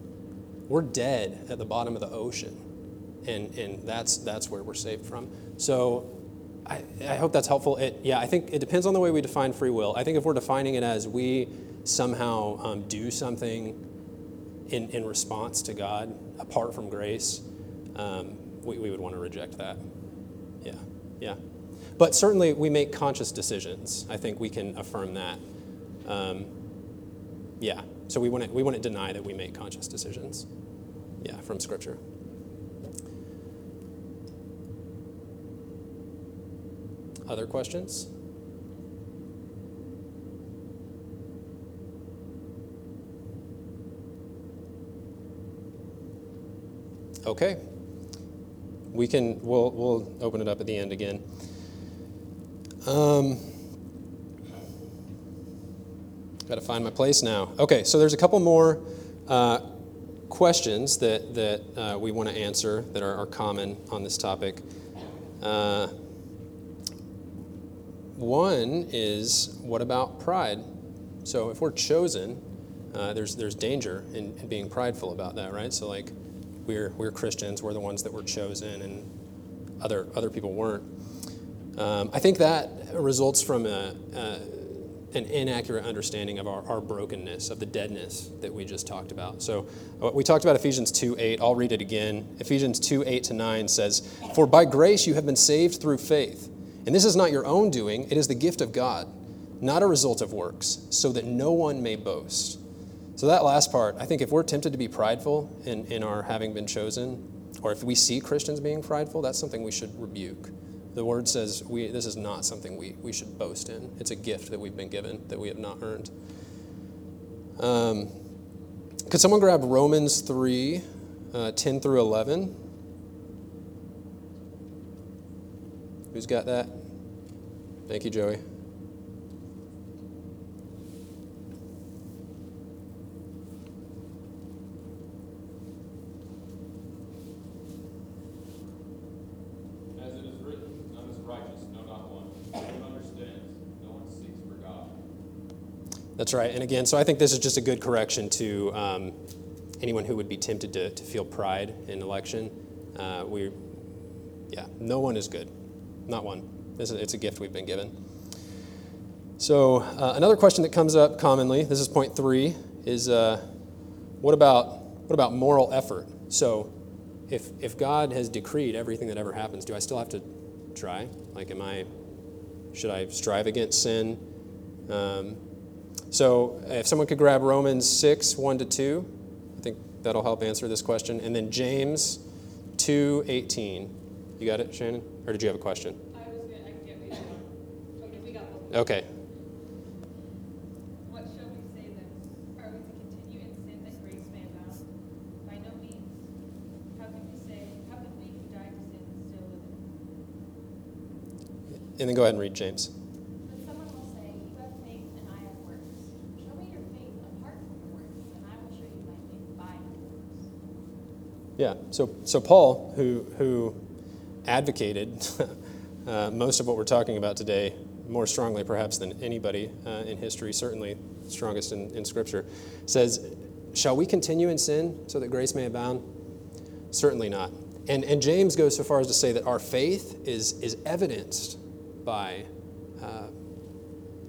We're dead at the bottom of the ocean, and and that's that's where we're saved from. So I, I hope that's helpful. It, yeah, I think it depends on the way we define free will. I think if we're defining it as we somehow um, do something in, in response to God apart from grace, um, we, we would want to reject that. Yeah, yeah. But certainly we make conscious decisions. I think we can affirm that. Um, yeah, so we wouldn't, we wouldn't deny that we make conscious decisions. Yeah, from Scripture. Other questions? Okay. We can. We'll we'll open it up at the end again. Um. Got to find my place now. Okay. So there's a couple more uh, questions that that uh, we want to answer that are, are common on this topic. Uh, one is, what about pride? So if we're chosen, uh, there's there's danger in, in being prideful about that, right? So like, we're we're Christians, we're the ones that were chosen, and other other people weren't. Um, I think that results from a. a an inaccurate understanding of our, our brokenness, of the deadness that we just talked about. So we talked about Ephesians two eight. I'll read it again. Ephesians two eight to nine says, "For by grace you have been saved through faith. And this is not your own doing. It is the gift of God, not a result of works, so that no one may boast." So that last part, I think if we're tempted to be prideful in, in our having been chosen, or if we see Christians being prideful, that's something we should rebuke. The word says we, this is not something we, we should boast in. It's a gift that we've been given that we have not earned. Um, could someone grab Romans three, uh, ten through eleven? Who's got that? Thank you, Joey. That's right. And again, so I think this is just a good correction to um, anyone who would be tempted to, to feel pride in election. Uh, we, yeah, no one is good. Not one. This is, it's a gift we've been given. So uh, another question that comes up commonly, this is point three, is uh, what about what about moral effort? So if if God has decreed everything that ever happens, do I still have to try? Like, am I, should I strive against sin? Um So if someone could grab Romans six, one to two, I think that'll help answer this question. And then James two eighteen. You got it, Shannon? Or did you have a question? I was going to, I can't read one. Okay, we got one. Okay. What shall we say then? Are we to continue in sin that grace may abound? By no means. How can we say, how can we who died to sin still live in it? And then go ahead and read James. Faith, and I have works. Show me your faith apart from your works, and I will show you Yeah. So so Paul, who who advocated uh, most of what we're talking about today, more strongly perhaps than anybody uh, in history, certainly strongest in, in Scripture, says, shall we continue in sin so that grace may abound? Certainly not. And and James goes so far as to say that our faith is is evidenced by, uh,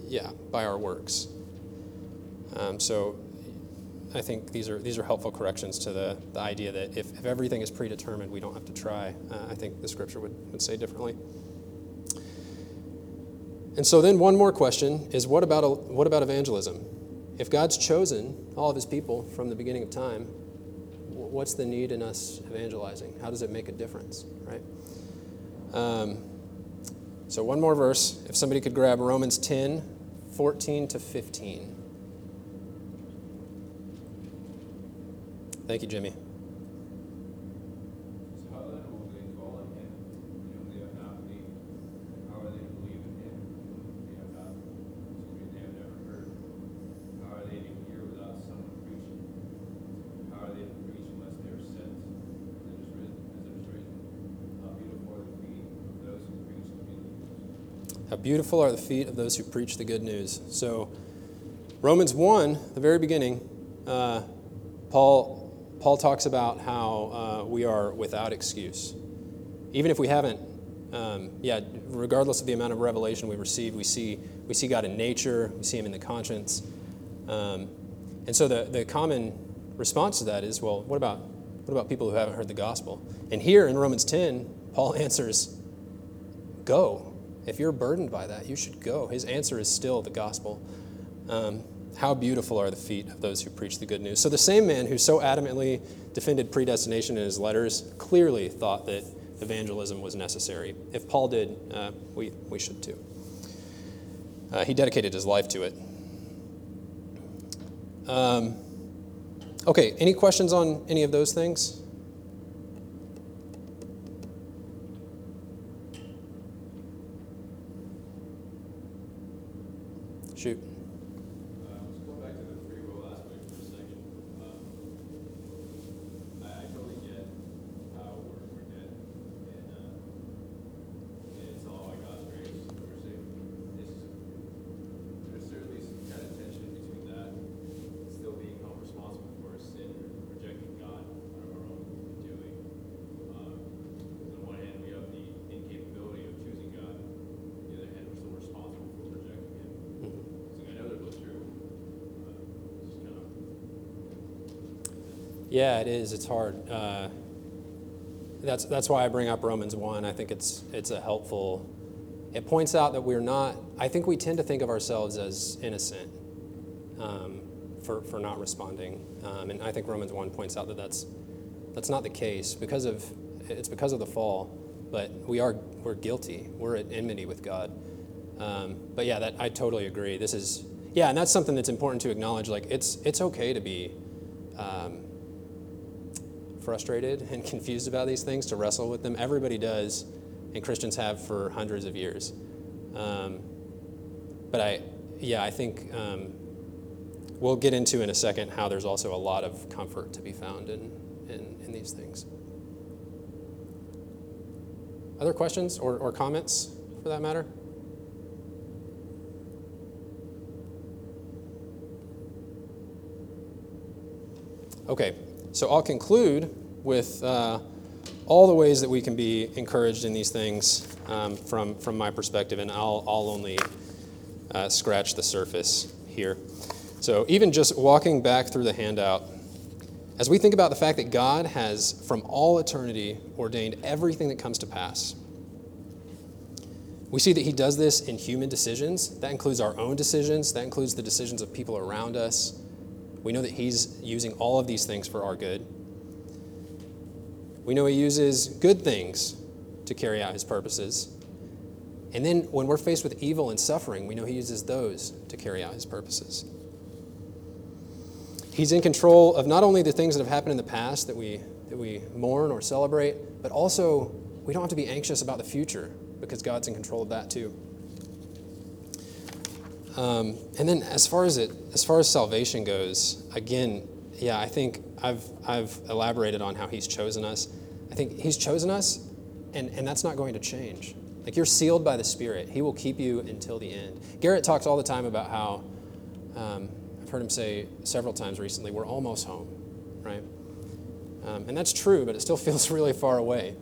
yeah, by our works. Um, so I think these are these are helpful corrections to the, the idea that if, if everything is predetermined, we don't have to try. Uh, I think the Scripture would, would say differently. And so then one more question is, what about what about evangelism? If God's chosen all of his people from the beginning of time, what's the need in us evangelizing? How does it make a difference, right? Um, so one more verse. If somebody could grab Romans ten, fourteen to fifteen. Thank you, Jimmy. So how then will they call on him whom they have not believed? How are they to believe in him whom they have not they have never heard? How are they to hear without someone preaching? How are they to preach unless they are sent? As it is written, as it is written, how beautiful are the feet of those who preach the good news. How beautiful are the feet of those who preach the good news. So Romans one, the very beginning, uh, Paul Paul talks about how uh, we are without excuse. Even if we haven't, um, yeah, regardless of the amount of revelation we receive, we see we see God in nature, we see him in the conscience. Um, and so the, the common response to that is, well, what about what about people who haven't heard the gospel? And here in Romans ten, Paul answers, go. If you're burdened by that, you should go. His answer is still the gospel. Um, How beautiful are the feet of those who preach the good news. So the same man who so adamantly defended predestination in his letters clearly thought that evangelism was necessary. If Paul did, uh, we, we should too. Uh, he dedicated his life to it. Um, okay, any questions on any of those things? Shoot. Yeah, it is. It's hard. Uh, that's that's why I bring up Romans one. I think it's it's a helpful. It points out that we're not. I think we tend to think of ourselves as innocent um, for for not responding, um, and I think Romans one points out that that's that's not the case because of it's because of the fall. But we are we're guilty. We're at enmity with God. Um, but yeah, that I totally agree. This is yeah, and that's something that's important to acknowledge. Like it's it's okay to be. Um, frustrated and confused about these things, to wrestle with them. Everybody does, and Christians have for hundreds of years. Um, but I, yeah, I think um, we'll get into in a second how there's also a lot of comfort to be found in, in, in these things. Other questions or, or comments for that matter? Okay. So I'll conclude with uh, all the ways that we can be encouraged in these things um, from, from my perspective, and I'll, I'll only uh, scratch the surface here. So even just walking back through the handout, as we think about the fact that God has from all eternity ordained everything that comes to pass, we see that he does this in human decisions. That includes our own decisions. That includes the decisions of people around us. We know that he's using all of these things for our good. We know he uses good things to carry out his purposes. And then when we're faced with evil and suffering, we know he uses those to carry out his purposes. He's in control of not only the things that have happened in the past that we, that we mourn or celebrate, but also we don't have to be anxious about the future because God's in control of that too. Um, and then as far as it, as far as salvation goes, again, yeah, I think I've I've elaborated on how he's chosen us. I think he's chosen us, and, and that's not going to change. Like, you're sealed by the Spirit. He will keep you until the end. Garrett talks all the time about how, um, I've heard him say several times recently, we're almost home, right? Um, and that's true, but it still feels really far away.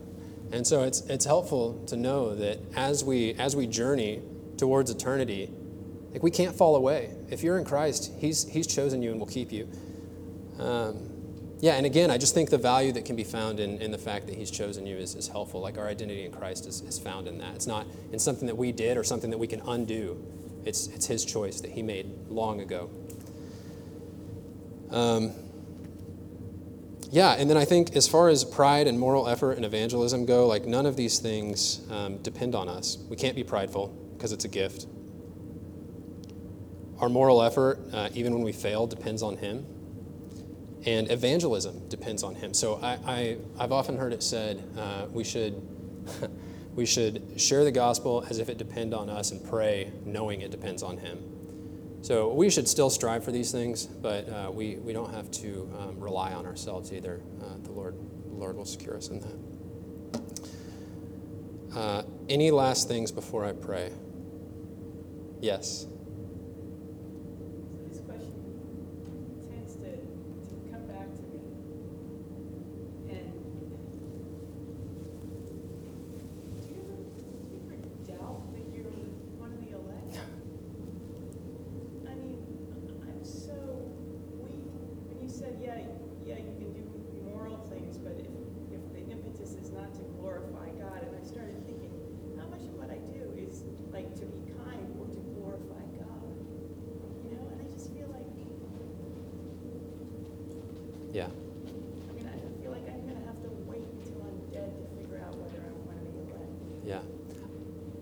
And so it's it's helpful to know that as we as we journey towards eternity, like, we can't fall away. If you're in Christ, he's he's chosen you and will keep you. Um, yeah, and again, I just think the value that can be found in, in the fact that he's chosen you is, is helpful. Like, our identity in Christ is, is found in that. It's not in something that we did or something that we can undo. It's it's his choice that he made long ago. Um, yeah, and then I think as far as pride and moral effort and evangelism go, like, none of these things um, depend on us. We can't be prideful because it's a gift. Our moral effort, uh, even when we fail, depends on him. And evangelism depends on him. So I, I, I've often heard it said, uh, we should we should share the gospel as if it depend on us and pray knowing it depends on him. So we should still strive for these things, but uh, we, we don't have to um, rely on ourselves either. Uh, the Lord the Lord will secure us in that. Uh, any last things before I pray? Yes.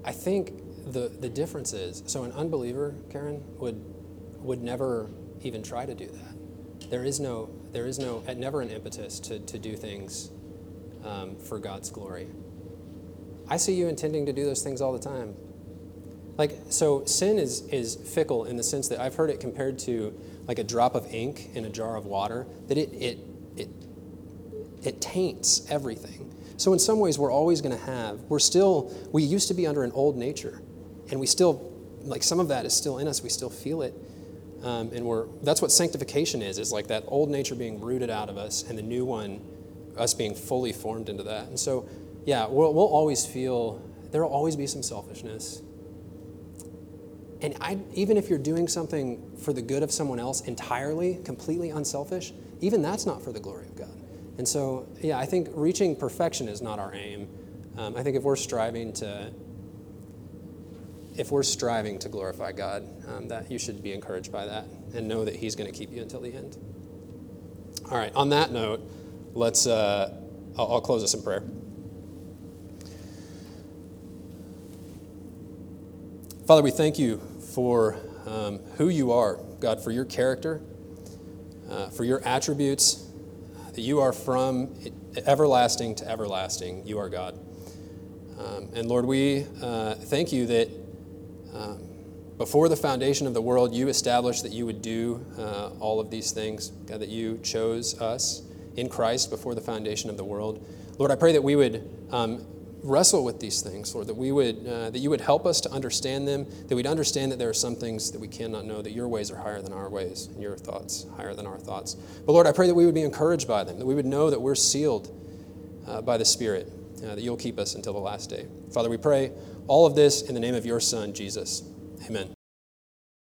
I think the, the difference is, so an unbeliever, Karen, would would never even try to do that. There is no, there is no, never an impetus to, to do things um, for God's glory. I see you intending to do those things all the time. Like, so sin is, is fickle in the sense that I've heard it compared to like a drop of ink in a jar of water, that it it it, it taints everything. So in some ways, we're always going to have, we're still, we used to be under an old nature, and we still, like, some of that is still in us. We still feel it, um, and we're, that's what sanctification is, is like that old nature being rooted out of us and the new one, us being fully formed into that. And so, yeah, we'll, we'll always feel, there will always be some selfishness. And I, even if you're doing something for the good of someone else entirely, completely unselfish, even that's not for the glory of God. And so, yeah, I think reaching perfection is not our aim. Um, I think if we're striving to, if we're striving to glorify God, um, that you should be encouraged by that and know that He's going to keep you until the end. All right. On that note, let's. Uh, I'll, I'll close us in prayer. Father, we thank you for um, who you are, God, for your character, uh, for your attributes. You are from everlasting to everlasting. You are God. Um, and Lord, we uh, thank you that um, before the foundation of the world, you established that you would do uh, all of these things, God, that you chose us in Christ before the foundation of the world. Lord, I pray that we would um, wrestle with these things, Lord, that we would uh, that you would help us to understand them, that we'd understand that there are some things that we cannot know, that your ways are higher than our ways, and your thoughts higher than our thoughts. But Lord, I pray that we would be encouraged by them, that we would know that we're sealed uh, by the Spirit, uh, that you'll keep us until the last day. Father, we pray all of this in the name of your Son, Jesus. Amen.